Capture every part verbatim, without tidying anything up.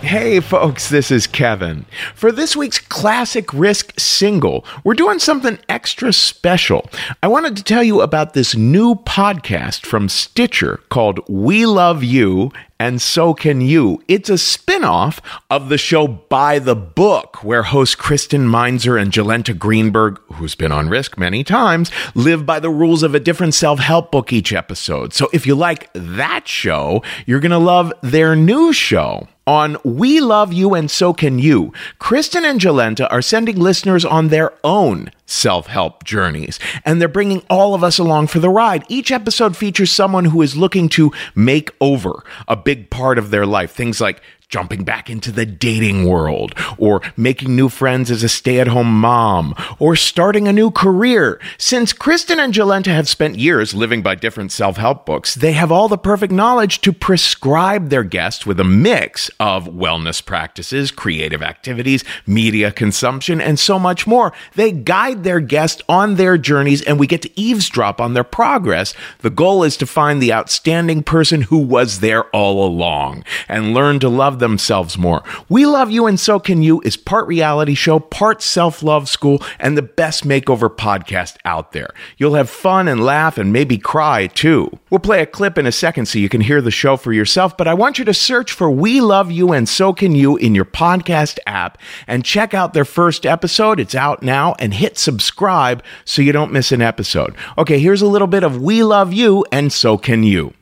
Hey folks, this is Kevin. For this week's Classic Risk single, we're doing something extra special. I wanted to tell you about this new podcast from Stitcher called We Love You and So Can You. It's a spin-off of the show By the Book, where hosts Kristen Meinzer and Jolenta Greenberg, who's been on Risk many times, live by the rules of a different self-help book each episode. So if you like that show, you're going to love their new show. On We Love You and So Can You, Kristen and Jolenta are sending listeners on their own self-help journeys, and they're bringing all of us along for the ride. Each episode features someone who is looking to make over a big part of their life, things like jumping back into the dating world, or making new friends as a stay-at-home mom, or starting a new career. Since Kristen and Jolenta have spent years living by different self-help books, they have all the perfect knowledge to prescribe their guests with a mix of wellness practices, creative activities, media consumption, and so much more. They guide their guests on their journeys, and we get to eavesdrop on their progress. The goal is to find the outstanding person who was there all along and learn to love themselves more. We Love You and So Can You is part reality show, part self-love school, and the best makeover podcast out there. You'll have fun and laugh and maybe cry too. We'll play a clip in a second so you can hear the show for yourself, but I want you to search for We Love You and So Can You in your podcast app and check out their first episode. It's out now, and hit subscribe so you don't miss an episode. Okay, here's a little bit of We Love You and So Can You.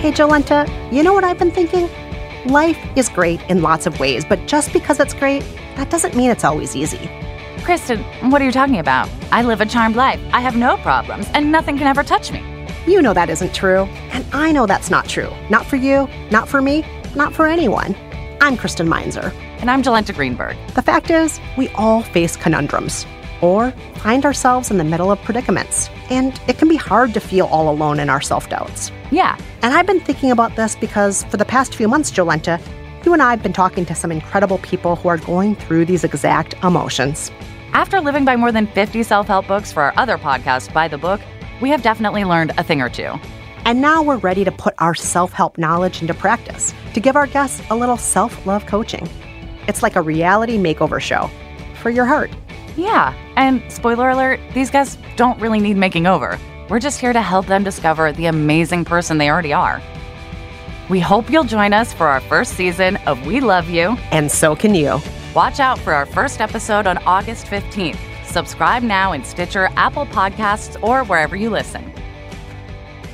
Hey, Jolenta, you know what I've been thinking? Life is great in lots of ways, but just because it's great, that doesn't mean it's always easy. Kristen, what are you talking about? I live a charmed life. I have no problems, and nothing can ever touch me. You know that isn't true, and I know that's not true. Not for you, not for me, not for anyone. I'm Kristen Meinzer. And I'm Jolenta Greenberg. The fact is, we all face conundrums, or find ourselves in the middle of predicaments. And it can be hard to feel all alone in our self-doubts. Yeah. And I've been thinking about this because for the past few months, Jolenta, you and I have been talking to some incredible people who are going through these exact emotions. After living by more than fifty self-help books for our other podcast, By the Book, we have definitely learned a thing or two. And now we're ready to put our self-help knowledge into practice to give our guests a little self-love coaching. It's like a reality makeover show for your heart. Yeah, and spoiler alert, these guests don't really need making over. We're just here to help them discover the amazing person they already are. We hope you'll join us for our first season of We Love You and So Can You. Watch out for our first episode on August fifteenth. Subscribe now in Stitcher, Apple Podcasts, or wherever you listen.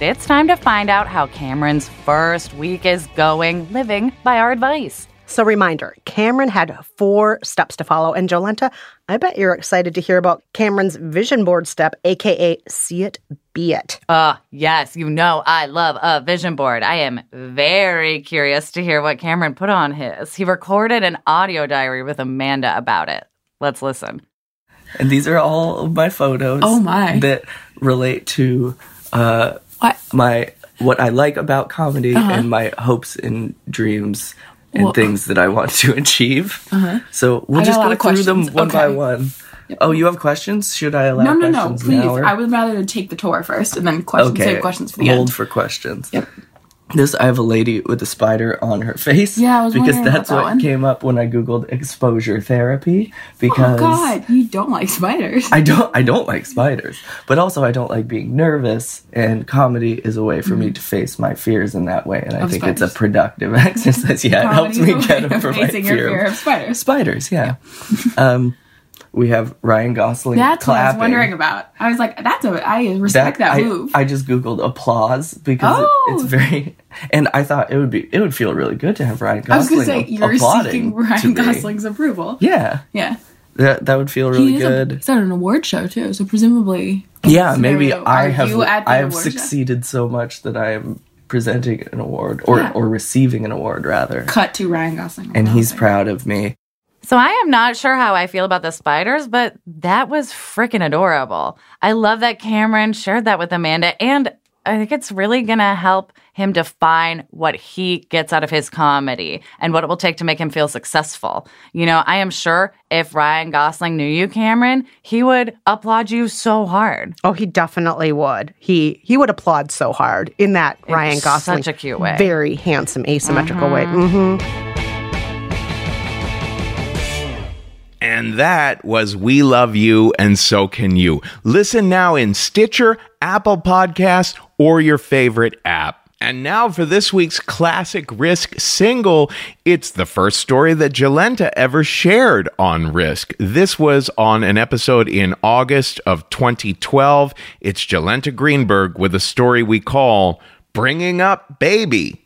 It's time to find out how Cameron's first week is going, living by our advice. So reminder, Cameron had four steps to follow. And Jolenta, I bet you're excited to hear about Cameron's vision board step, a k a see it, be it. Uh, yes, you know I love a vision board. I am very curious to hear what Cameron put on his. He recorded an audio diary with Amanda about it. Let's listen. And these are all my photos oh my. that relate to uh, what? my what I like about comedy uh-huh. and my hopes and dreams and well, things that I want to achieve. Uh-huh. So we'll just go through them one okay. by one. Yep. Oh, you have questions? Should I allow no, no, questions No, no, no, please. Or? I would rather take the tour first and then questions, okay. save questions for the Hold end. Hold for questions. Yep. This, I have a lady with a spider on her face. Yeah, I was Because that's that what one. came up when I Googled exposure therapy. Because oh, God, you don't like spiders. I don't I don't like spiders. But also, I don't like being nervous. And comedy is a way for mm-hmm. me to face my fears in that way. And I of think spiders. It's a productive exercise. Yeah, Comedy's it helps me get over my fear, your fear of spiders. Spiders, yeah. yeah. um, we have Ryan Gosling That's clapping. What I was wondering about. I was like, that's a, I respect that, that move. I, I just Googled applause because oh. it, it's very... And I thought it would be it would feel really good to have Ryan Gosling applauding. I was going to say, you're seeking Ryan Gosling's approval. Yeah. Yeah. That that would feel really he good. A, he's at an award show too, so presumably. Yeah, maybe I have. I have succeeded show? so much that I am presenting an award or yeah. or receiving an award rather. Cut to Ryan Gosling, and he's proud of me. So I am not sure how I feel about the spiders, but that was freaking adorable. I love that Cameron shared that with Amanda, and I think it's really going to help him define what he gets out of his comedy and what it will take to make him feel successful. You know, I am sure if Ryan Gosling knew you, Cameron, he would applaud you so hard. Oh, he definitely would. He he would applaud so hard in that it's Ryan Gosling. Such a cute way. Very handsome, asymmetrical mm-hmm. way. Mm-hmm. And that was We Love You and So Can You. Listen now in Stitcher, Apple Podcasts, or your favorite app. And now for this week's Classic Risk single. It's the first story that Jolenta ever shared on Risk. This was on an episode in August of twenty twelve. It's Jolenta Greenberg with a story we call Bringing Up Baby.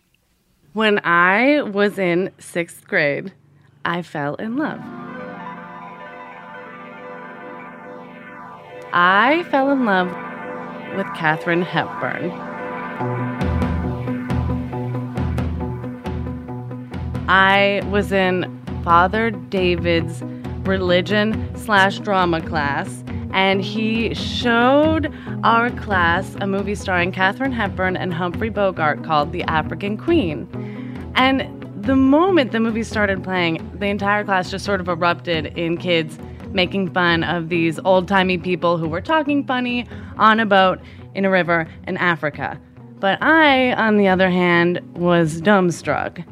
When I was in sixth grade, I fell in love. I fell in love with Katharine Hepburn. I was in Father David's religion slash drama class, and he showed our class a movie starring Katharine Hepburn and Humphrey Bogart called The African Queen. And the moment the movie started playing, the entire class just sort of erupted in kids making fun of these old-timey people who were talking funny on a boat in a river in Africa. But I, on the other hand, was dumbstruck.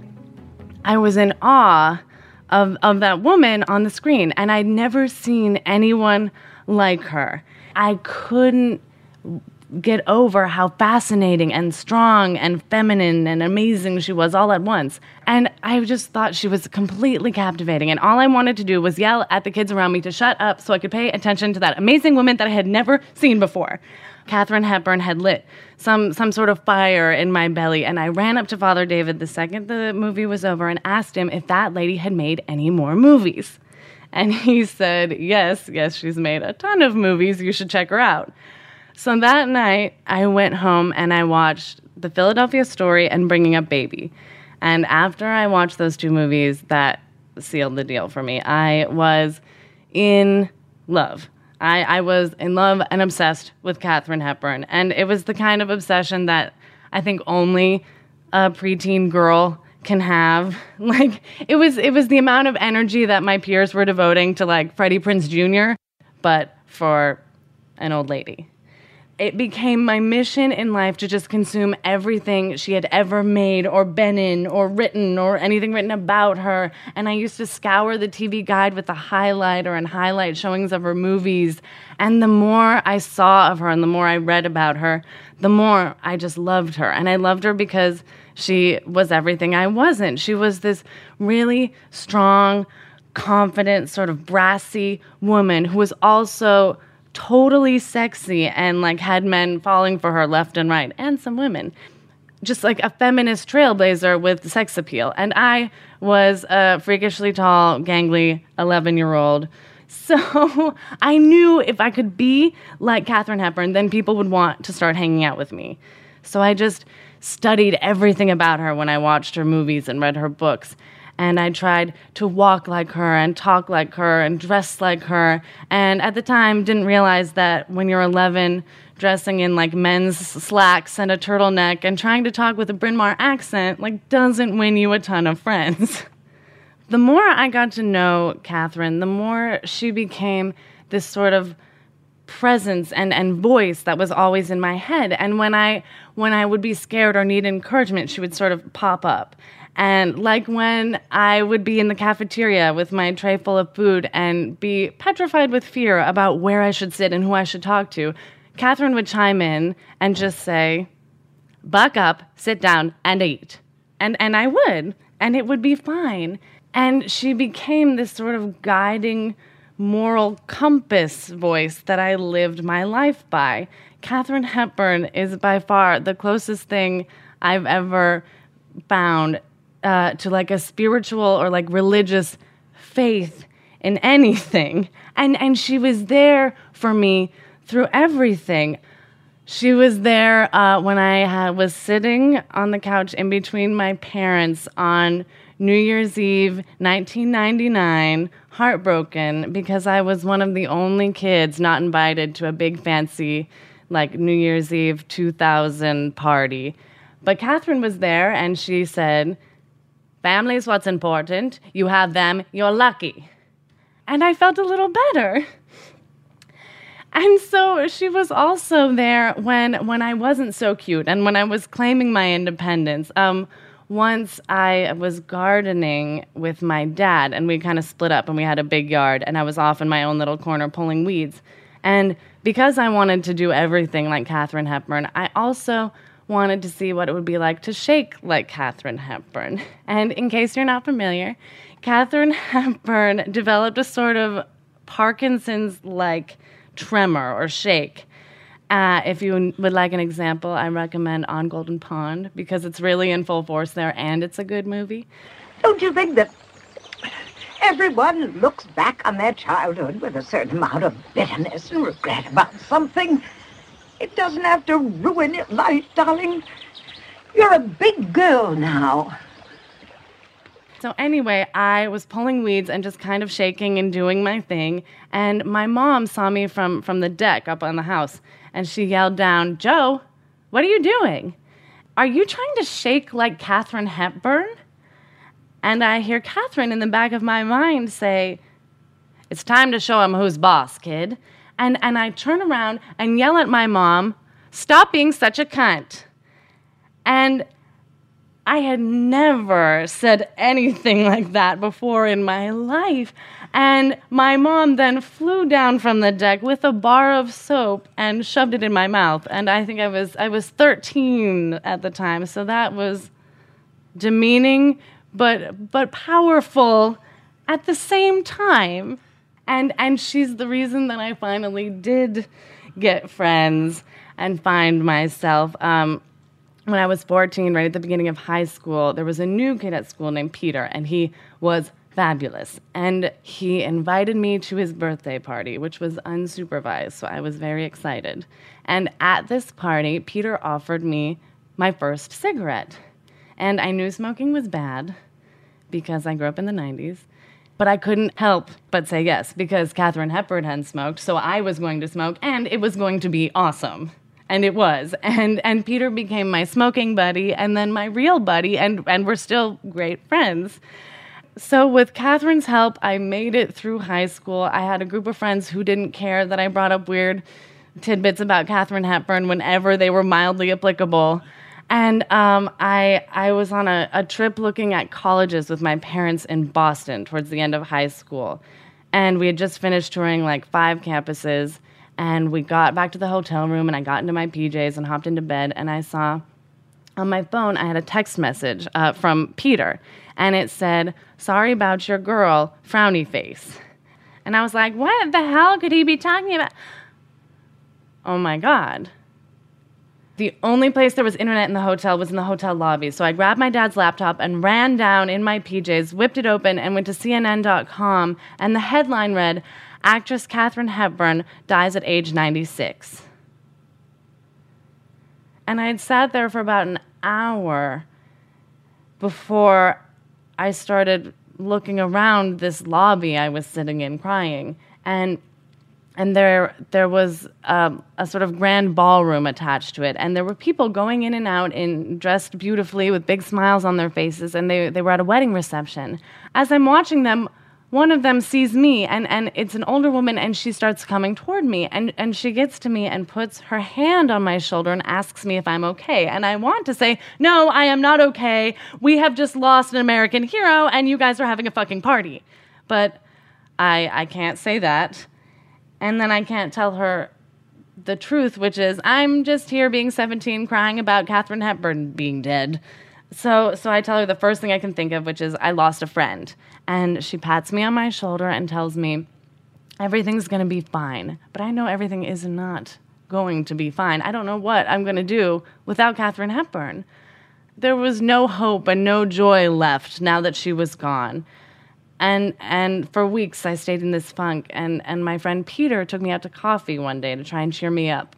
I was in awe of, of that woman on the screen, and I'd never seen anyone like her. I couldn't get over how fascinating and strong and feminine and amazing she was all at once. And I just thought she was completely captivating. And all I wanted to do was yell at the kids around me to shut up so I could pay attention to that amazing woman that I had never seen before. Katharine Hepburn had lit some some sort of fire in my belly. And I ran up to Father David the second the movie was over and asked him if that lady had made any more movies. And he said, yes, yes, she's made a ton of movies. You should check her out. So that night, I went home and I watched The Philadelphia Story and Bringing Up Baby. And after I watched those two movies, that sealed the deal for me. I was in love. I, I was in love and obsessed with Katharine Hepburn. And it was the kind of obsession that I think only a preteen girl can have. Like, it was, it was the amount of energy that my peers were devoting to, like, Freddie Prinze Junior, but for an old lady. It became my mission in life to just consume everything she had ever made or been in or written or anything written about her. And I used to scour the T V guide with a highlighter and highlight showings of her movies. And the more I saw of her and the more I read about her, the more I just loved her. And I loved her because she was everything I wasn't. She was this really strong, confident, sort of brassy woman who was also totally sexy and, like, had men falling for her left and right, and some women. Just like a feminist trailblazer with sex appeal. And I was a freakishly tall, gangly eleven-year-old. So I knew if I could be like Katharine Hepburn, then people would want to start hanging out with me. So I just studied everything about her when I watched her movies and read her books. And I tried to walk like her and talk like her and dress like her. And at the time, didn't realize that when you're eleven, dressing in, like, men's slacks and a turtleneck and trying to talk with a Bryn Mawr accent, like, doesn't win you a ton of friends. The more I got to know Katharine, the more she became this sort of presence and, and voice that was always in my head. And when I when I would be scared or need encouragement, she would sort of pop up. And, like, when I would be in the cafeteria with my tray full of food and be petrified with fear about where I should sit and who I should talk to, Katharine would chime in and just say, buck up, sit down, and eat. And and I would, and it would be fine. And she became this sort of guiding moral compass voice that I lived my life by. Katharine Hepburn is by far the closest thing I've ever found Uh, to, like, a spiritual or, like, religious faith in anything. And and she was there for me through everything. She was there uh, when I uh, was sitting on the couch in between my parents on New Year's Eve nineteen ninety-nine, heartbroken because I was one of the only kids not invited to a big fancy like New Year's Eve two thousand party. But Katharine was there and she said, "Family's what's important. You have them, you're lucky." And I felt a little better. And so she was also there when when I wasn't so cute and when I was claiming my independence. Um, once I was gardening with my dad, and we kind of split up, and we had a big yard, and I was off in my own little corner pulling weeds. And because I wanted to do everything like Katharine Hepburn, I also wanted to see what it would be like to shake like Katharine Hepburn. And in case you're not familiar, Katharine Hepburn developed a sort of Parkinson's-like tremor or shake. Uh, if you n- would like an example, I recommend On Golden Pond because it's really in full force there and it's a good movie. Don't you think that everyone looks back on their childhood with a certain amount of bitterness and regret about something? It doesn't have to ruin your life, darling. You're a big girl now. So anyway, I was pulling weeds and just kind of shaking and doing my thing. And my mom saw me from, from the deck up on the house. And she yelled down, "Joe, what are you doing? Are you trying to shake like Katharine Hepburn?" And I hear Katharine in the back of my mind say, "It's time to show him who's boss, kid." And and I turn around and yell at my mom, "Stop being such a cunt." And I had never said anything like that before in my life. And my mom then flew down from the deck with a bar of soap and shoved it in my mouth. And I think I was I was thirteen at the time, so that was demeaning but but powerful at the same time. And and she's the reason that I finally did get friends and find myself. Um, When I was fourteen, right at the beginning of high school, there was a new kid at school named Peter, and he was fabulous. And he invited me to his birthday party, which was unsupervised, so I was very excited. And at this party, Peter offered me my first cigarette. And I knew smoking was bad because I grew up in the nineties, but I couldn't help but say yes because Katharine Hepburn hadn't smoked, so I was going to smoke, and it was going to be awesome. And it was. And and Peter became my smoking buddy and then my real buddy, and, and we're still great friends. So with Katharine's help, I made it through high school. I had a group of friends who didn't care that I brought up weird tidbits about Katharine Hepburn whenever they were mildly applicable. And um, I I was on a, a trip looking at colleges with my parents in Boston towards the end of high school. And we had just finished touring like five campuses. And we got back to the hotel room, and I got into my P Js and hopped into bed, and I saw on my phone I had a text message uh, from Peter, and it said, "Sorry about your girl, frowny face." And I was like, what the hell could he be talking about? Oh, my God. The only place there was internet in the hotel was in the hotel lobby, so I grabbed my dad's laptop and ran down in my P Js, whipped it open, and went to C N N dot com, and the headline read, "Actress Katharine Hepburn dies at age ninety-six. And I had sat there for about an hour before I started looking around this lobby I was sitting in crying. And and there there was um, a sort of grand ballroom attached to it. And there were people going in and out in dressed beautifully with big smiles on their faces. And they, they were at a wedding reception. As I'm watching them, one of them sees me, and, and it's an older woman, and she starts coming toward me. And, and she gets to me and puts her hand on my shoulder and asks me if I'm okay. And I want to say, "No, I am not okay. We have just lost an American hero, and you guys are having a fucking party." But I, I can't say that. And then I can't tell her the truth, which is, I'm just here being seventeen crying about Katharine Hepburn being dead. So so I tell her the first thing I can think of, which is I lost a friend. And she pats me on my shoulder and tells me, everything's going to be fine. But I know everything is not going to be fine. I don't know what I'm going to do without Katharine Hepburn. There was no hope and no joy left now that she was gone. And and for weeks I stayed in this funk, and, and my friend Peter took me out to coffee one day to try and cheer me up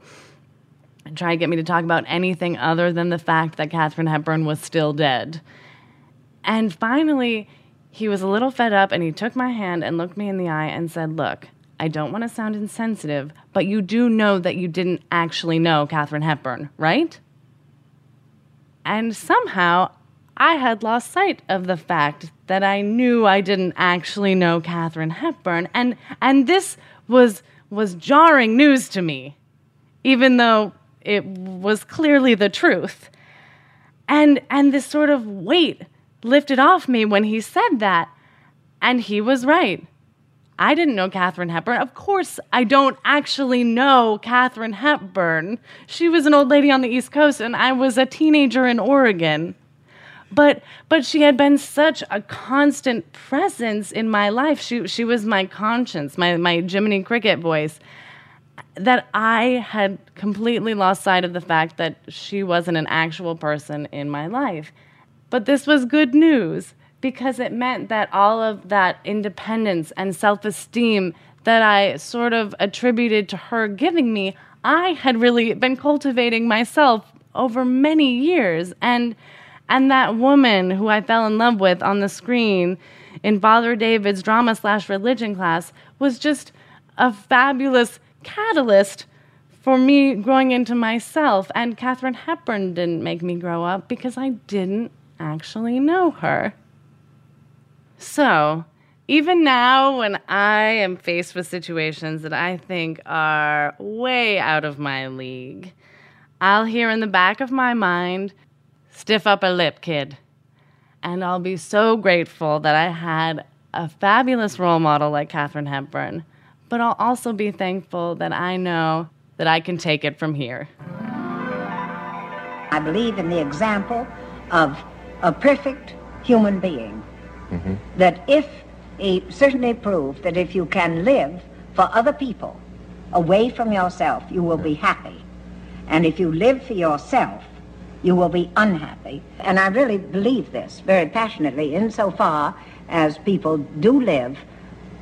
and try to get me to talk about anything other than the fact that Katharine Hepburn was still dead. And finally, he was a little fed up, and he took my hand and looked me in the eye and said, "Look, I don't want to sound insensitive, but you do know that you didn't actually know Katharine Hepburn, right?" And somehow I had lost sight of the fact that I knew I didn't actually know Katharine Hepburn, and and this was was jarring news to me, even though it was clearly the truth. And and this sort of weight lifted off me when he said that, and he was right. I didn't know Katharine Hepburn. Of course, I don't actually know Katharine Hepburn. She was an old lady on the East Coast, and I was a teenager in Oregon. But but she had been such a constant presence in my life. She she was my conscience, my, my Jiminy Cricket voice, that I had completely lost sight of the fact that she wasn't an actual person in my life. But this was good news, because it meant that all of that independence and self-esteem that I sort of attributed to her giving me, I had really been cultivating myself over many years. And And that woman who I fell in love with on the screen in Father David's drama slash religion class was just a fabulous catalyst for me growing into myself. And Katharine Hepburn didn't make me grow up because I didn't actually know her. So even now, when I am faced with situations that I think are way out of my league, I'll hear in the back of my mind, "Stiff up a lip, kid." And I'll be so grateful that I had a fabulous role model like Katharine Hepburn, but I'll also be thankful that I know that I can take it from here. I believe in the example of a perfect human being, mm-hmm. that if, he certainly proved that if you can live for other people, away from yourself, you will be happy. And if you live for yourself, you will be unhappy. And I really believe this very passionately, insofar as people do live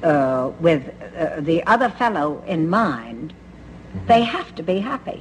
uh, with uh, the other fellow in mind, they have to be happy.